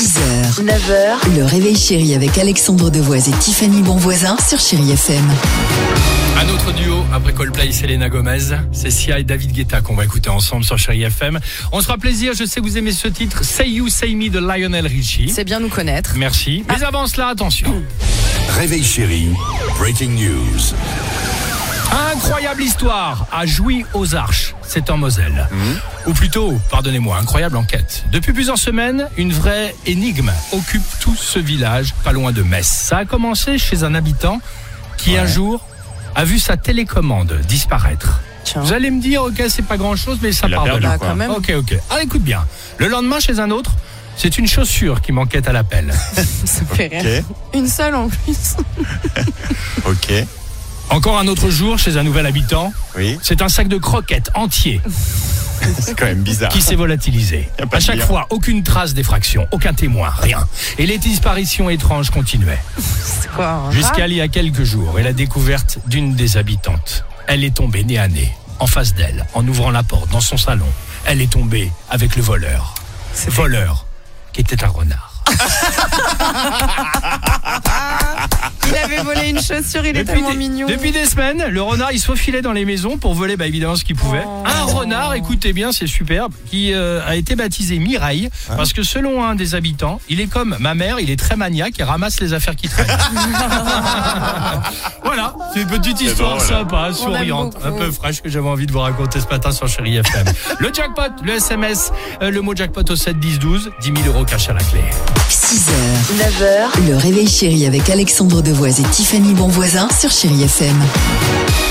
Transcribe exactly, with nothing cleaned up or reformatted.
six heures, neuf heures, le réveil chéri avec Alexandre Devoise et Tiffany Bonvoisin sur Chérie F M. Un autre duo après Coldplay, Selena Gomez, c'est Sia et David Guetta qu'on va écouter ensemble sur Chérie F M. On se fera plaisir, je sais que vous aimez ce titre, Say You, Say Me de Lionel Richie. C'est bien nous connaître. Merci. Mais ah. avant cela, attention. Réveil chéri, breaking news. Incroyable histoire à Jouy-aux-Arches, c'est en Moselle. Mmh. Ou plutôt, pardonnez-moi, incroyable enquête. Depuis plusieurs semaines, une vraie énigme occupe tout ce village, pas loin de Metz. Ça a commencé chez un habitant qui ouais. un jour a vu sa télécommande disparaître. Tiens. Vous allez me dire, ok, c'est pas grand-chose, mais ça part de là. Quand même. Ok, ok. Ah, écoute bien. Le lendemain, chez un autre, c'est une chaussure qui manquait à l'appel. Ça fait okay. rien. Une seule en plus. Ok. Encore un autre jour chez un nouvel habitant, oui. c'est un sac de croquettes entier. C'est quand même bizarre. Qui s'est volatilisé. À chaque bien. fois, aucune trace d'effraction, aucun témoin, rien. Et les disparitions étranges continuaient. C'est quoi, hein, jusqu'à il y a quelques jours, et la découverte d'une des habitantes. Elle est tombée nez à nez, en face d'elle, en ouvrant la porte, dans son salon. Elle est tombée avec le voleur. C'est voleur qui était un renard. Il avait volé une chaussure, il est tellement des, mignon. Depuis des semaines, le renard, il se faufilait dans les maisons pour voler bah, évidemment ce qu'il pouvait. Oh. Un renard, écoutez bien, c'est superbe, qui euh, a été baptisé Mireille, hein? Parce que selon un des habitants, il est comme ma mère, il est très maniaque et ramasse les affaires qui traînent. Voilà, c'est une petite histoire bon, voilà. sympa, souriante, un peu fraîche que j'avais envie de vous raconter ce matin sur Chérie F M. Le jackpot, le S M S, euh, le mot jackpot au sept, dix, douze, dix mille euros cash à la clé. six heures, neuf heures, le réveil chéri avec Alexandre Devoise et Tiffany Bonvoisin sur Chérie F M.